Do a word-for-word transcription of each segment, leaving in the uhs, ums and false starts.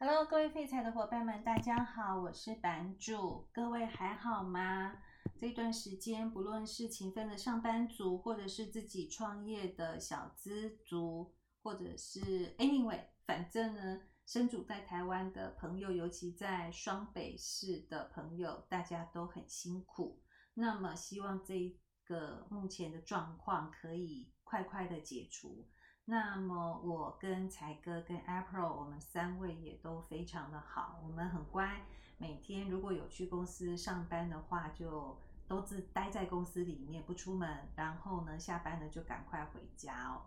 Hello， 各位废材的伙伴们，大家好，我是版主。各位还好吗？这段时间，不论是勤奋的上班族，或者是自己创业的小资族，或者是 anyway， 反正呢，身处在台湾的朋友，尤其在双北市的朋友，大家都很辛苦。那么，希望这个目前的状况可以快快的解除。那么我跟才哥跟 Apple 我们三位也都非常的好，我们很乖，每天如果有去公司上班的话，就都自待在公司里面不出门，然后呢下班了就赶快回家哦。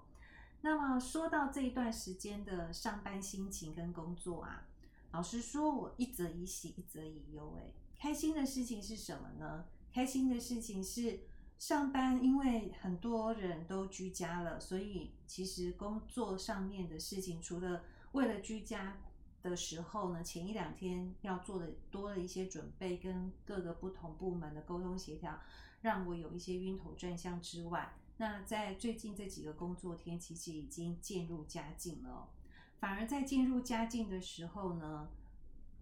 那么说到这一段时间的上班心情跟工作啊，老实说我一则以喜一则以忧哎。开心的事情是什么呢？开心的事情是上班，因为很多人都居家了，所以其实工作上面的事情，除了为了居家的时候呢，前一两天要做的多了一些准备，跟各个不同部门的沟通协调，让我有一些晕头转向之外，那在最近这几个工作天，其实已经渐入佳境了哦。反而在渐入佳境的时候呢，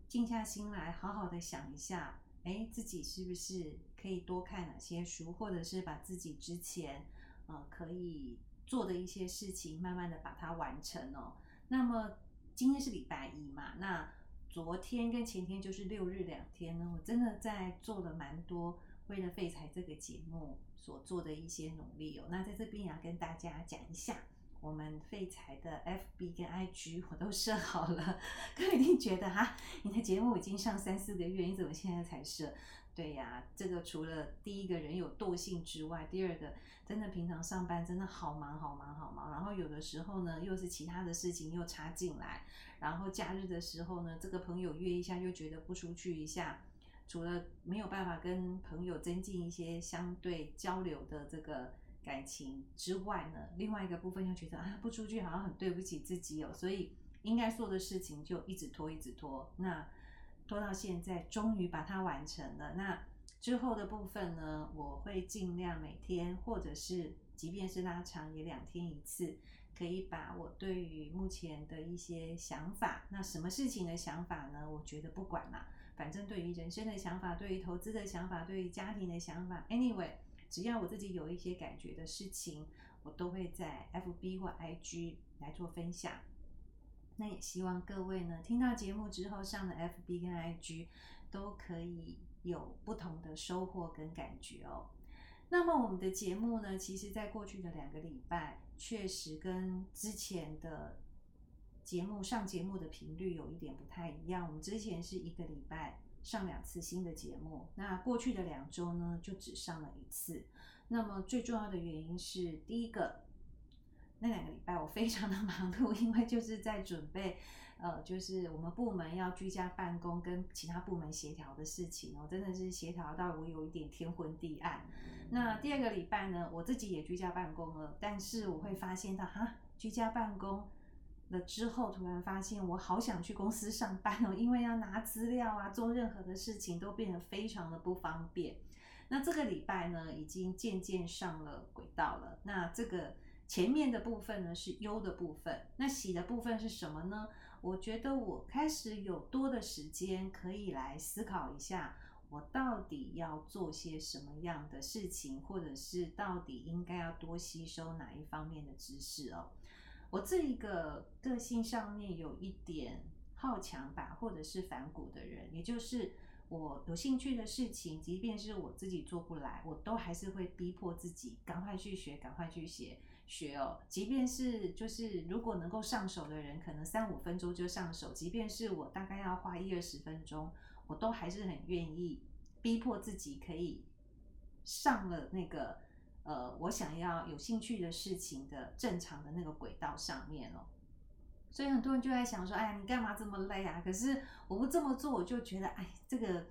静下心来，好好的想一下。哎，自己是不是可以多看哪些书，或者是把自己之前呃可以做的一些事情，慢慢的把它完成哦。那么今天是礼拜一嘛，那昨天跟前天就是六日两天呢，我真的在做了蛮多为了废材这个节目所做的一些努力哦。那在这边也要跟大家讲一下，我们废材的 F B 跟 I G 我都设好了，各位一定觉得哈，你的节目已经上三四个月，你怎么现在才设？对呀、啊，这个除了第一个人有惰性之外，第二个真的平常上班真的好忙好忙好忙，然后有的时候呢又是其他的事情又插进来，然后假日的时候呢，这个朋友约一下又觉得不出去一下，除了没有办法跟朋友增进一些相对交流的这个感情之外呢，另外一个部分又觉得啊，不出去好像很对不起自己哦，所以应该做的事情就一直拖一直拖，那拖到现在终于把它完成了。那之后的部分呢，我会尽量每天，或者是即便是拉长也两天一次，可以把我对于目前的一些想法，那什么事情的想法呢，我觉得不管啦，反正对于人生的想法，对于投资的想法，对于家庭的想法 anyway，只要我自己有一些感觉的事情，我都会在 F B 或 I G 来做分享。那也希望各位呢，听到节目之后上的 F B 跟 I G 都可以有不同的收获跟感觉哦。那么我们的节目呢，其实在过去的两个礼拜，确实跟之前的节目上节目的频率有一点不太一样。我们之前是一个礼拜上两次新的节目，那过去的两周呢就只上了一次。那么最重要的原因是，第一个，那两个礼拜我非常的忙碌，因为就是在准备呃，就是我们部门要居家办公跟其他部门协调的事情哦，真的是协调到我有一点天昏地暗。那第二个礼拜呢，我自己也居家办公了，但是我会发现到哈，居家办公了之后突然发现我好想去公司上班哦，因为要拿资料啊，做任何的事情都变得非常的不方便。那这个礼拜呢，已经渐渐上了轨道了。那这个前面的部分呢，是忧的部分，那喜的部分是什么呢？我觉得我开始有多的时间可以来思考一下，我到底要做些什么样的事情，或者是到底应该要多吸收哪一方面的知识哦。我这一个个性上面有一点好强吧，或者是反骨的人，也就是我有兴趣的事情，即便是我自己做不来，我都还是会逼迫自己赶快去学，赶快去学学哦。即便是就是如果能够上手的人，可能三五分钟就上手，即便是我大概要花一二十分钟，我都还是很愿意逼迫自己可以上了那个呃，我想要有兴趣的事情的正常的那个轨道上面哦。所以很多人就在想说，哎，你干嘛这么累啊？可是我不这么做，我就觉得，哎，这个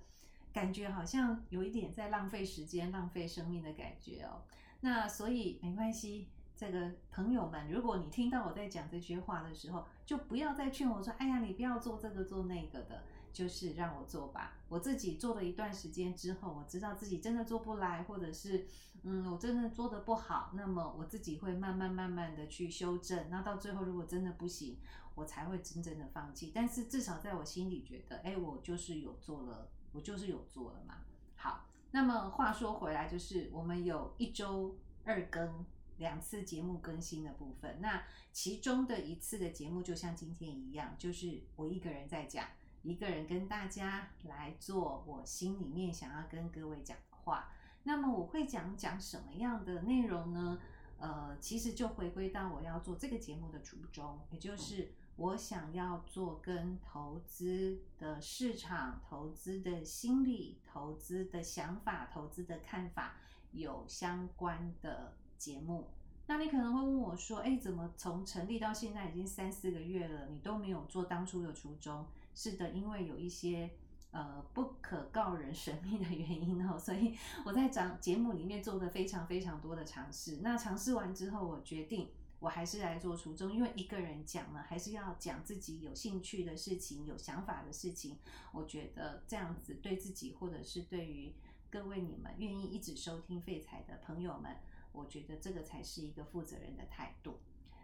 感觉好像有一点在浪费时间、浪费生命的感觉哦。那所以没关系，这个朋友们，如果你听到我在讲这些话的时候，就不要再劝我说，哎呀，你不要做这个做那个的。就是让我做吧，我自己做了一段时间之后，我知道自己真的做不来，或者是嗯，我真的做得不好，那么我自己会慢慢慢慢的去修正，那到最后如果真的不行，我才会真正的放弃。但是至少在我心里觉得，哎，我就是有做了，我就是有做了嘛。好，那么话说回来，就是我们有一周二更，两次节目更新的部分。那其中的一次的节目就像今天一样，就是我一个人在讲，一个人跟大家来做我心里面想要跟各位讲的话。那么我会讲讲什么样的内容呢？呃，其实就回归到我要做这个节目的初衷，也就是我想要做跟投资的市场、投资的心理、投资的想法、投资的看法有相关的节目。那你可能会问我说，哎，怎么从成立到现在已经三四个月了，你都没有做当初的初衷？是的，因为有一些呃，不可告人神秘的原因哦，所以我在讲节目里面做的非常非常多的尝试。那尝试完之后，我决定我还是来做初衷，因为一个人讲呢，还是要讲自己有兴趣的事情、有想法的事情。我觉得这样子对自己，或者是对于各位你们愿意一直收听废材的朋友们，我觉得这个才是一个负责任的态度。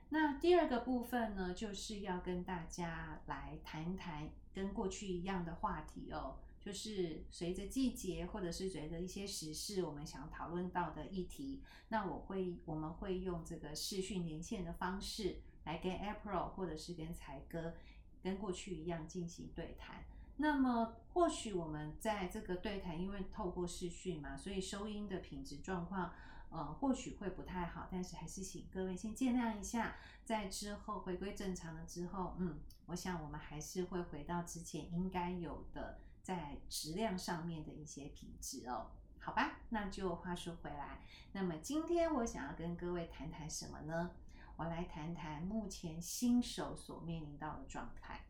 那第二个部分呢，就是要跟大家来谈谈跟过去一样的话题哦，就是随着季节或者是随着一些时事，我们想讨论到的议题，那我会我们会用这个视讯连线的方式来跟 April 或者是跟才哥跟过去一样进行对谈。那么或许我们在这个对谈，因为透过视讯嘛，所以收音的品质状况呃，或许会不太好，但是还是请各位先见谅一下。在之后回归正常了之后，嗯，我想我们还是会回到之前应该有的在质量上面的一些品质哦，好吧？那就话说回来，那么今天我想要跟各位谈谈什么呢？我来谈谈目前新手所面临到的状态。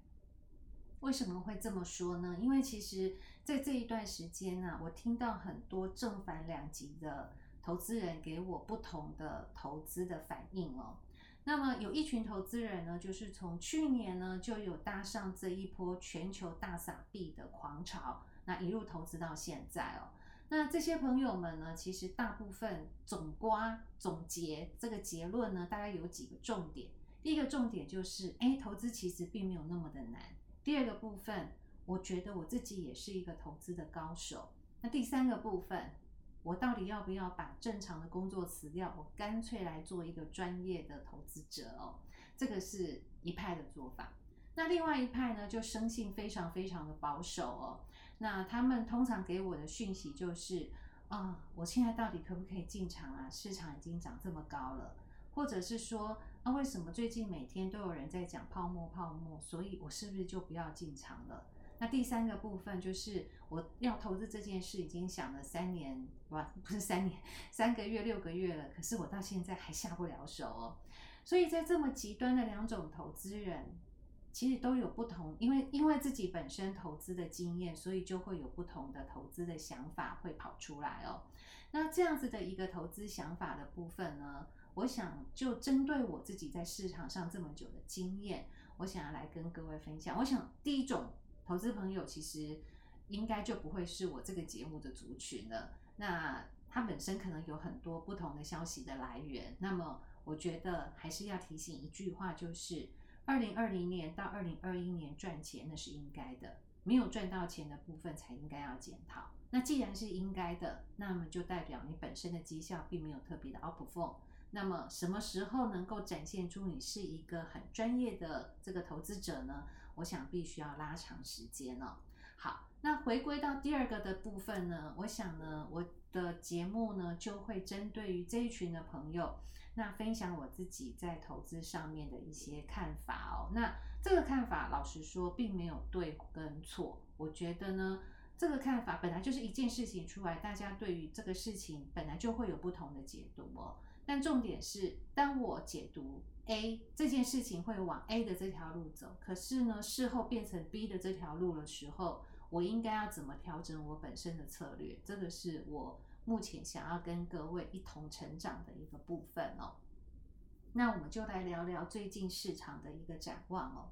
为什么会这么说呢？因为其实在这一段时间呢、啊，我听到很多正反两极的投资人给我不同的投资的反应哦。那么有一群投资人呢，就是从去年呢就有搭上这一波全球大撒币的狂潮，那一路投资到现在哦。那这些朋友们呢，其实大部分总括总结这个结论呢，大概有几个重点。第一个重点就是，哎，投资其实并没有那么的难。第二个部分，我觉得我自己也是一个投资的高手。那第三个部分，我到底要不要把正常的工作辞掉，我干脆来做一个专业的投资者哦，这个是一派的做法。那另外一派呢，就生性非常非常的保守哦。那他们通常给我的讯息就是，啊、呃，我现在到底可不可以进场啊？市场已经涨这么高了，或者是说，啊，为什么最近每天都有人在讲泡沫泡沫，所以我是不是就不要进场了？那第三个部分就是我要投资这件事已经想了三年，不是三年，三个月、六个月了，可是我到现在还下不了手哦。所以在这么极端的两种投资人，其实都有不同，因为因为自己本身投资的经验，所以就会有不同的投资的想法会跑出来哦。那这样子的一个投资想法的部分呢，我想就针对我自己在市场上这么久的经验，我想要来跟各位分享。我想第一种投资朋友其实应该就不会是我这个节目的族群了，那他本身可能有很多不同的消息的来源。那么我觉得还是要提醒一句话，就是二零二零年到二零二一年赚钱那是应该的，没有赚到钱的部分才应该要检讨。那既然是应该的，那么就代表你本身的绩效并没有特别的 outperform。那么什么时候能够展现出你是一个很专业的这个投资者呢？我想必须要拉长时间哦。好，那回归到第二个的部分呢，我想呢，我的节目呢就会针对于这一群的朋友，那分享我自己在投资上面的一些看法哦。那这个看法老实说并没有对跟错，我觉得呢，这个看法本来就是一件事情出来，大家对于这个事情本来就会有不同的解读哦。但重点是，当我解读 A 这件事情会往 A 的这条路走，可是呢，事后变成 B 的这条路的时候，我应该要怎么调整我本身的策略？这个是我目前想要跟各位一同成长的一个部分哦。那我们就来聊聊最近市场的一个展望哦。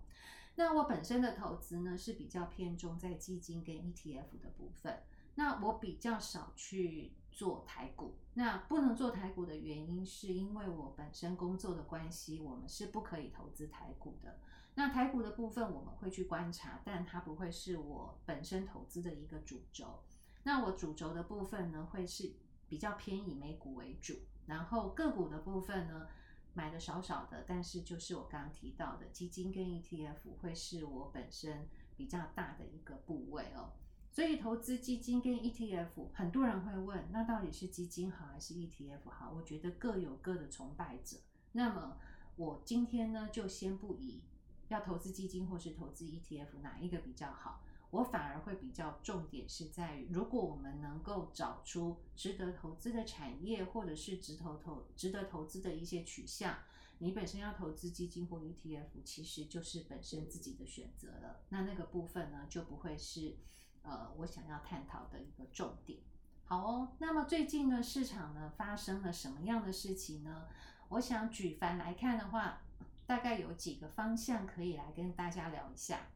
那我本身的投资呢，是比较偏重在基金跟 E T F 的部分，那我比较少去做台股。那不能做台股的原因是因为我本身工作的关系，我们是不可以投资台股的。那台股的部分我们会去观察，但它不会是我本身投资的一个主轴。那我主轴的部分呢，会是比较偏以美股为主，然后个股的部分呢，买的少少的，但是就是我刚刚提到的基金跟 E T F 会是我本身比较大的一个部位哦。所以投资基金跟 E T F， 很多人会问，那到底是基金好还是 E T F 好？我觉得各有各的崇拜者。那么我今天呢，就先不以要投资基金或是投资 E T F 哪一个比较好，我反而会比较重点是在于，如果我们能够找出值得投资的产业，或者是值得投值得投资的一些取向，你本身要投资基金或 E T F， 其实就是本身自己的选择了。那那个部分呢，就不会是呃我想要探讨的一个重点。好哦，那么最近呢，市场呢发生了什么样的事情呢？我想举凡来看的话，大概有几个方向可以来跟大家聊一下。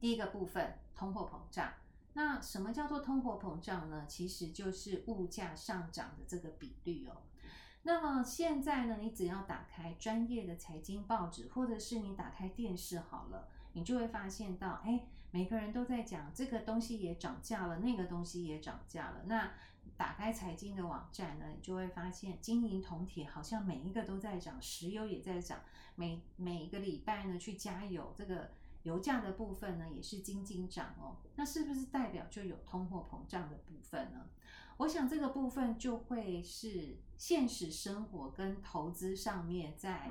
第一个部分，通货膨胀。那什么叫做通货膨胀呢？其实就是物价上涨的这个比率哦。那么现在呢，你只要打开专业的财经报纸，或者是你打开电视好了，你就会发现到，哎，每个人都在讲这个东西也涨价了，那个东西也涨价了。那打开财经的网站呢，你就会发现金银铜铁好像每一个都在涨，石油也在涨，每每一个礼拜呢去加油，这个油价的部分呢也是斤斤涨哦。那是不是代表就有通货膨胀的部分呢？我想这个部分就会是现实生活跟投资上面，在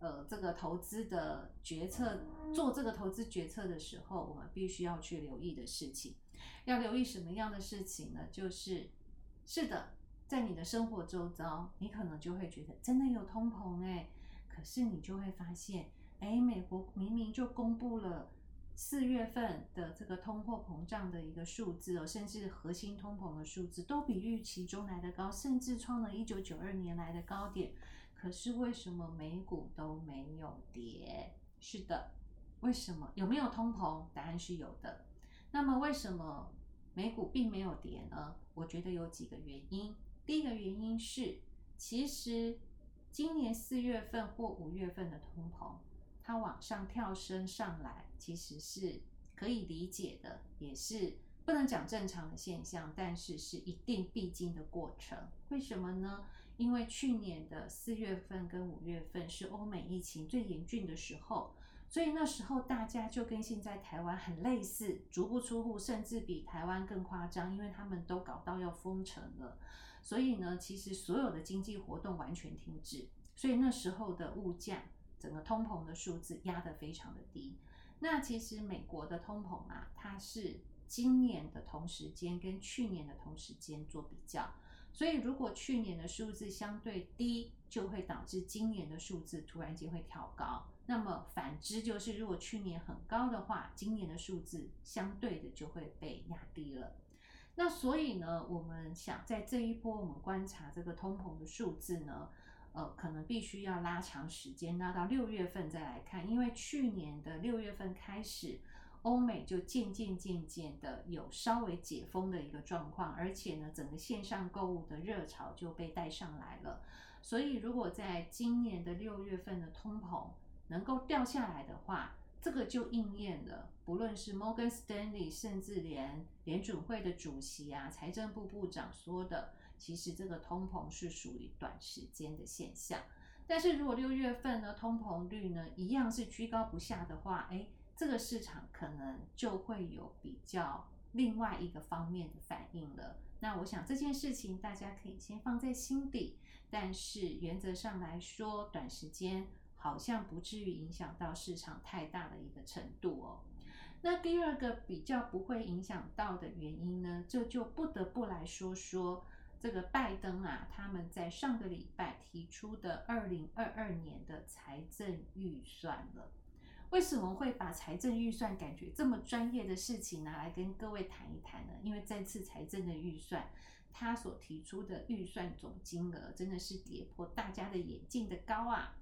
呃这个投资的决策，做这个投资决策的时候，我们必须要去留意的事情。要留意什么样的事情呢？就是是的，在你的生活周遭，你可能就会觉得真的有通膨欸，可是你就会发现，哎，美国明明就公布了四月份的这个通货膨胀的一个数字哦，甚至核心通膨的数字都比预期中来的高，甚至创了一九九二年来的高点。可是为什么美股都没有跌？是的，为什么？有没有通膨？答案是有的。那么为什么美股并没有跌呢？我觉得有几个原因。第一个原因是，其实今年四月份或五月份的通膨，它往上跳升上来，其实是可以理解的，也是不能讲正常的现象，但是是一定必经的过程。为什么呢？因为去年的四月份跟五月份是欧美疫情最严峻的时候，所以那时候大家就跟现在台湾很类似，足不出户，甚至比台湾更夸张，因为他们都搞到要封城了。所以呢，其实所有的经济活动完全停止，所以那时候的物价，整个通膨的数字压得非常的低。那其实美国的通膨啊，它是今年的同时间跟去年的同时间做比较，所以如果去年的数字相对低，就会导致今年的数字突然间会调高。那么反之就是，如果去年很高的话，今年的数字相对的就会被压低了。那所以呢，我们想在这一波我们观察这个通膨的数字呢，呃，可能必须要拉长时间，拉到六月份再来看，因为去年的六月份开始，欧美就渐渐渐渐的有稍微解封的一个状况，而且呢，整个线上购物的热潮就被带上来了。所以，如果在今年的六月份的通膨能够掉下来的话，这个就应验了，不论是 Morgan Stanley， 甚至连联准会的主席啊、财政部部长说的。其实这个通膨是属于短时间的现象，但是如果六月份呢，通膨率呢一样是居高不下的话，哎，这个市场可能就会有比较另外一个方面的反应了。那我想这件事情大家可以先放在心底，但是原则上来说，短时间好像不至于影响到市场太大的一个程度哦。那第二个比较不会影响到的原因呢，这就不得不来说说这个拜登啊，他们在上个礼拜提出的二零二二年的财政预算了。为什么会把财政预算感觉这么专业的事情拿来跟各位谈一谈呢？因为这次财政的预算，他所提出的预算总金额真的是跌破大家的眼镜的高啊！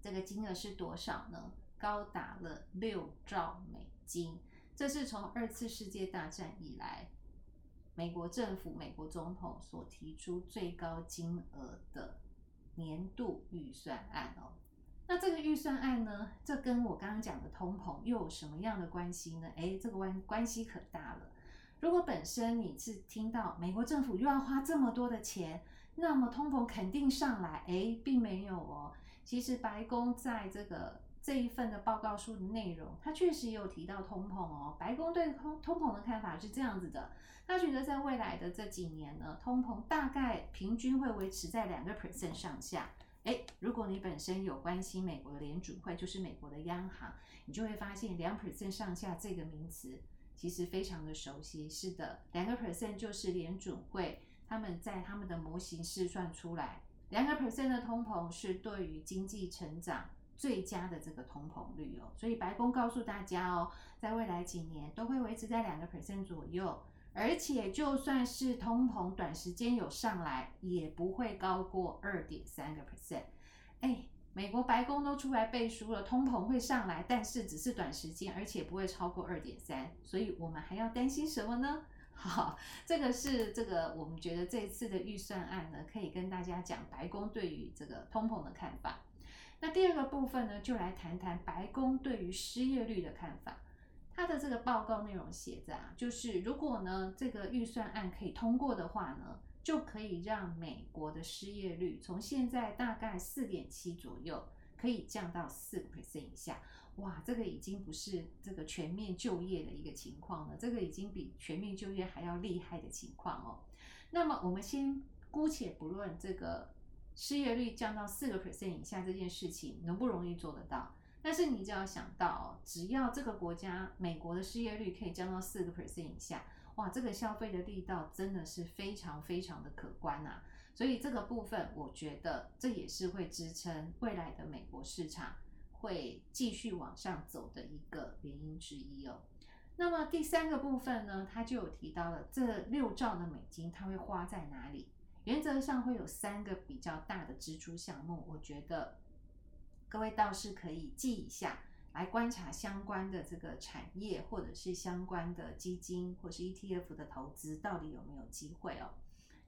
这个金额是多少呢？高达了六兆美金，这是从二次世界大战以来美国政府、美国总统所提出最高金额的年度预算案哦。那这个预算案呢，这跟我刚刚讲的通膨又有什么样的关系呢？诶，这个关系可大了。如果本身你是听到美国政府又要花这么多的钱，那么通膨肯定上来，诶，并没有哦。其实白宫在这个这一份的报告书的内容，它确实有提到通膨哦。白宫对通通膨的看法是这样子的，他觉得在未来的这几年呢，通膨大概平均会维持在 百分之二 上下。诶，如果你本身有关心美国的联储会，就是美国的央行，你就会发现 百分之二 上下这个名词其实非常的熟悉。是的， 百分之二 就是联储会他们在他们的模型试算出来 百分之二 的通膨是对于经济成长最佳的这个通膨率哦。所以白宫告诉大家哦，在未来几年都会维持在 百分之二 左右，而且就算是通膨短时间有上来，也不会高过 百分之二点三。 哎，美国白宫都出来背书了，通膨会上来，但是只是短时间，而且不会超过 百分之二点三， 所以我们还要担心什么呢？好，这个是这个我们觉得这次的预算案呢，可以跟大家讲白宫对于这个通膨的看法。那第二个部分呢，就来谈谈白宫对于失业率的看法。他的这个报告内容写着啊，就是如果呢这个预算案可以通过的话呢，就可以让美国的失业率从现在大概 百分之四点七 左右可以降到 百分之四 以下。哇，这个已经不是这个全面就业的一个情况了，这个已经比全面就业还要厉害的情况哦。那么我们先姑且不论这个失业率降到 百分之四 以下这件事情能不容易做得到，但是你只要想到，只要这个国家美国的失业率可以降到 百分之四 以下，哇，这个消费的力道真的是非常非常的可观啊。所以这个部分我觉得这也是会支撑未来的美国市场会继续往上走的一个原因之一哦。那么第三个部分呢，他就有提到了这六兆的美金它会花在哪里。原则上会有三个比较大的支出项目，我觉得各位倒是可以记一下，来观察相关的这个产业或者是相关的基金或是 E T F 的投资到底有没有机会哦。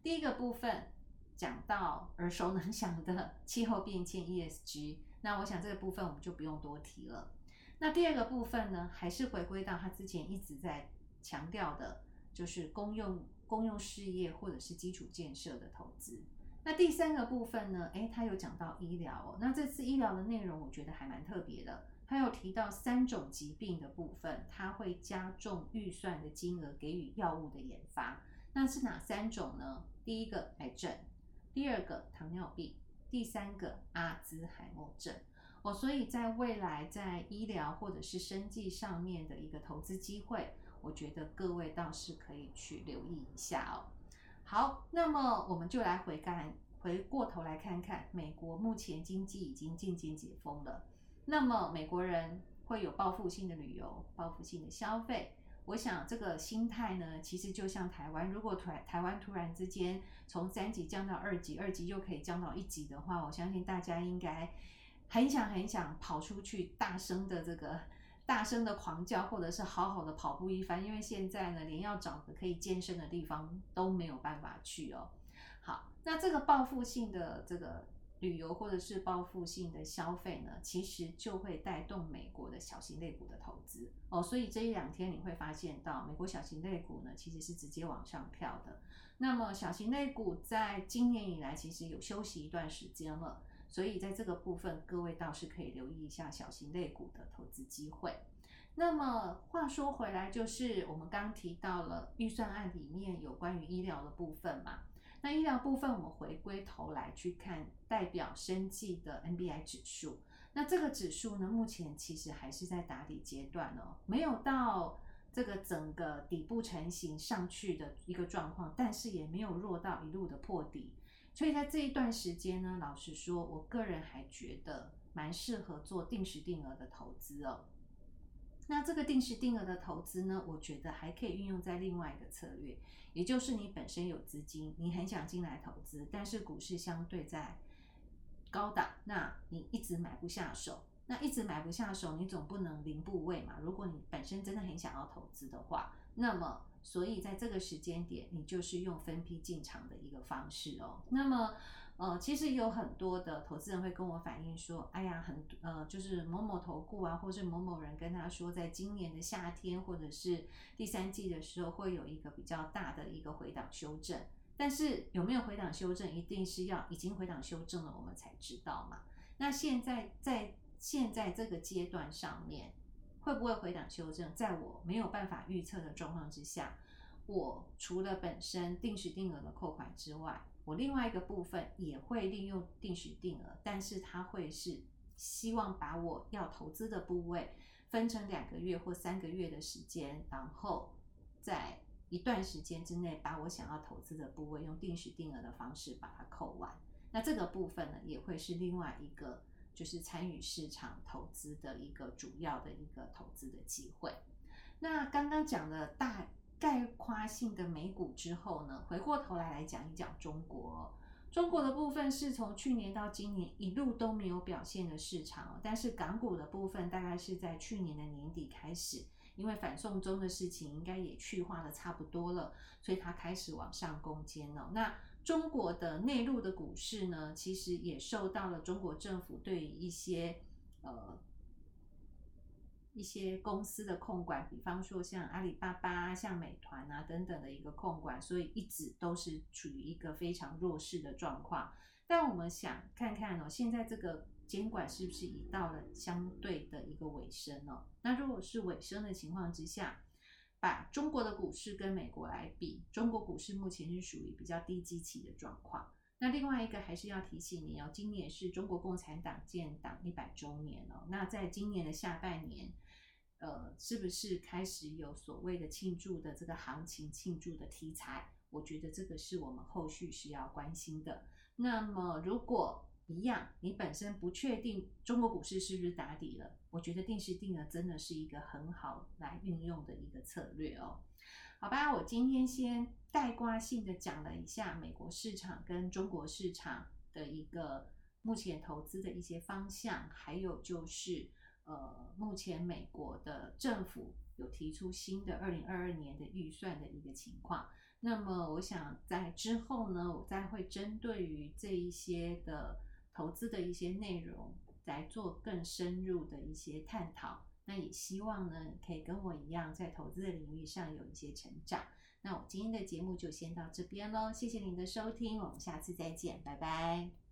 第一个部分讲到耳熟能详的气候变迁 E S G， 那我想这个部分我们就不用多提了。那第二个部分呢，还是回归到他之前一直在强调的，就是公用公用事业或者是基础建设的投资。那第三个部分呢，诶，他有讲到医疗哦。那这次医疗的内容我觉得还蛮特别的，他有提到三种疾病的部分，他会加重预算的金额给予药物的研发。那是哪三种呢？第一个癌症，第二个糖尿病，第三个阿兹海默症哦。所以在未来在医疗或者是生技上面的一个投资机会，我觉得各位倒是可以去留意一下哦。好，那么我们就来回看，回过头来看看美国目前经济已经渐渐解封了，那么美国人会有报复性的旅游，报复性的消费。我想这个心态呢，其实就像台湾，如果台湾突然之间从三级降到二级，二级又可以降到一级的话，我相信大家应该很想很想跑出去大声的这个大声的狂叫，或者是好好的跑步一番，因为现在呢，连要找个可以健身的地方都没有办法去哦。好，那这个报复性的这个旅游或者是报复性的消费呢，其实就会带动美国的小型类股的投资哦。所以这一两天你会发现到，美国小型类股呢，其实是直接往上跳的。那么小型类股在今年以来其实有休息一段时间了。所以在这个部分，各位倒是可以留意一下小型类股的投资机会。那么话说回来，就是我们刚刚提到了预算案里面有关于医疗的部分嘛。那医疗部分，我们回归头来去看代表生技的 N B I 指数。那这个指数呢，目前其实还是在打底阶段哦，没有到这个整个底部成型上去的一个状况，但是也没有弱到一路的破底。所以在这一段时间呢，老实说，我个人还觉得蛮适合做定时定额的投资哦。那这个定时定额的投资呢，我觉得还可以运用在另外一个策略，也就是你本身有资金，你很想进来投资，但是股市相对在高档，那你一直买不下手，那一直买不下手，你总不能零部位嘛。如果你本身真的很想要投资的话，那么所以在这个时间点，你就是用分批进场的一个方式哦。那么呃，其实有很多的投资人会跟我反映说，哎呀，很呃，就是某某投顾啊，或是某某人跟他说，在今年的夏天或者是第三季的时候，会有一个比较大的一个回档修正。但是有没有回档修正，一定是要已经回档修正了，我们才知道嘛。那现在在现在这个阶段上面，会不会回档修正，在我没有办法预测的状况之下，我除了本身定时定额的扣款之外，我另外一个部分也会利用定时定额，但是它会是希望把我要投资的部位分成两个月或三个月的时间，然后在一段时间之内把我想要投资的部位用定时定额的方式把它扣完。那这个部分呢，也会是另外一个就是参与市场投资的一个主要的一个投资的机会。那刚刚讲的大概括性的美股之后呢，回过头来来讲一讲中国。中国的部分是从去年到今年一路都没有表现的市场，但是港股的部分大概是在去年的年底开始，因为反送中的事情应该也去化的差不多了，所以它开始往上攻坚了。那中国的内陆的股市呢，其实也受到了中国政府对于一些呃一些公司的控管，比方说像阿里巴巴、像美团啊等等的一个控管，所以一直都是处于一个非常弱势的状况。但我们想看看哦，现在这个监管是不是已到了相对的一个尾声哦？那如果是尾声的情况之下，把中国的股市跟美国来比，中国股市目前是属于比较低基期的状况。那另外一个还是要提醒你哦，今年是中国共产党建党一百周年哦。那在今年的下半年，呃，是不是开始有所谓的庆祝的这个行情、庆祝的题材？我觉得这个是我们后续是要关心的。那么如果一样，你本身不确定中国股市是不是打底了，我觉得定时定额真的是一个很好来运用的一个策略哦。好吧，我今天先概括性的讲了一下美国市场跟中国市场的一个目前投资的一些方向，还有就是呃，目前美国的政府有提出新的二零二二年的预算的一个情况。那么我想在之后呢，我再会针对于这一些的投资的一些内容来做更深入的一些探讨，那也希望呢可以跟我一样在投资的领域上有一些成长。那我今天的节目就先到这边咯，谢谢您的收听，我们下次再见，拜拜。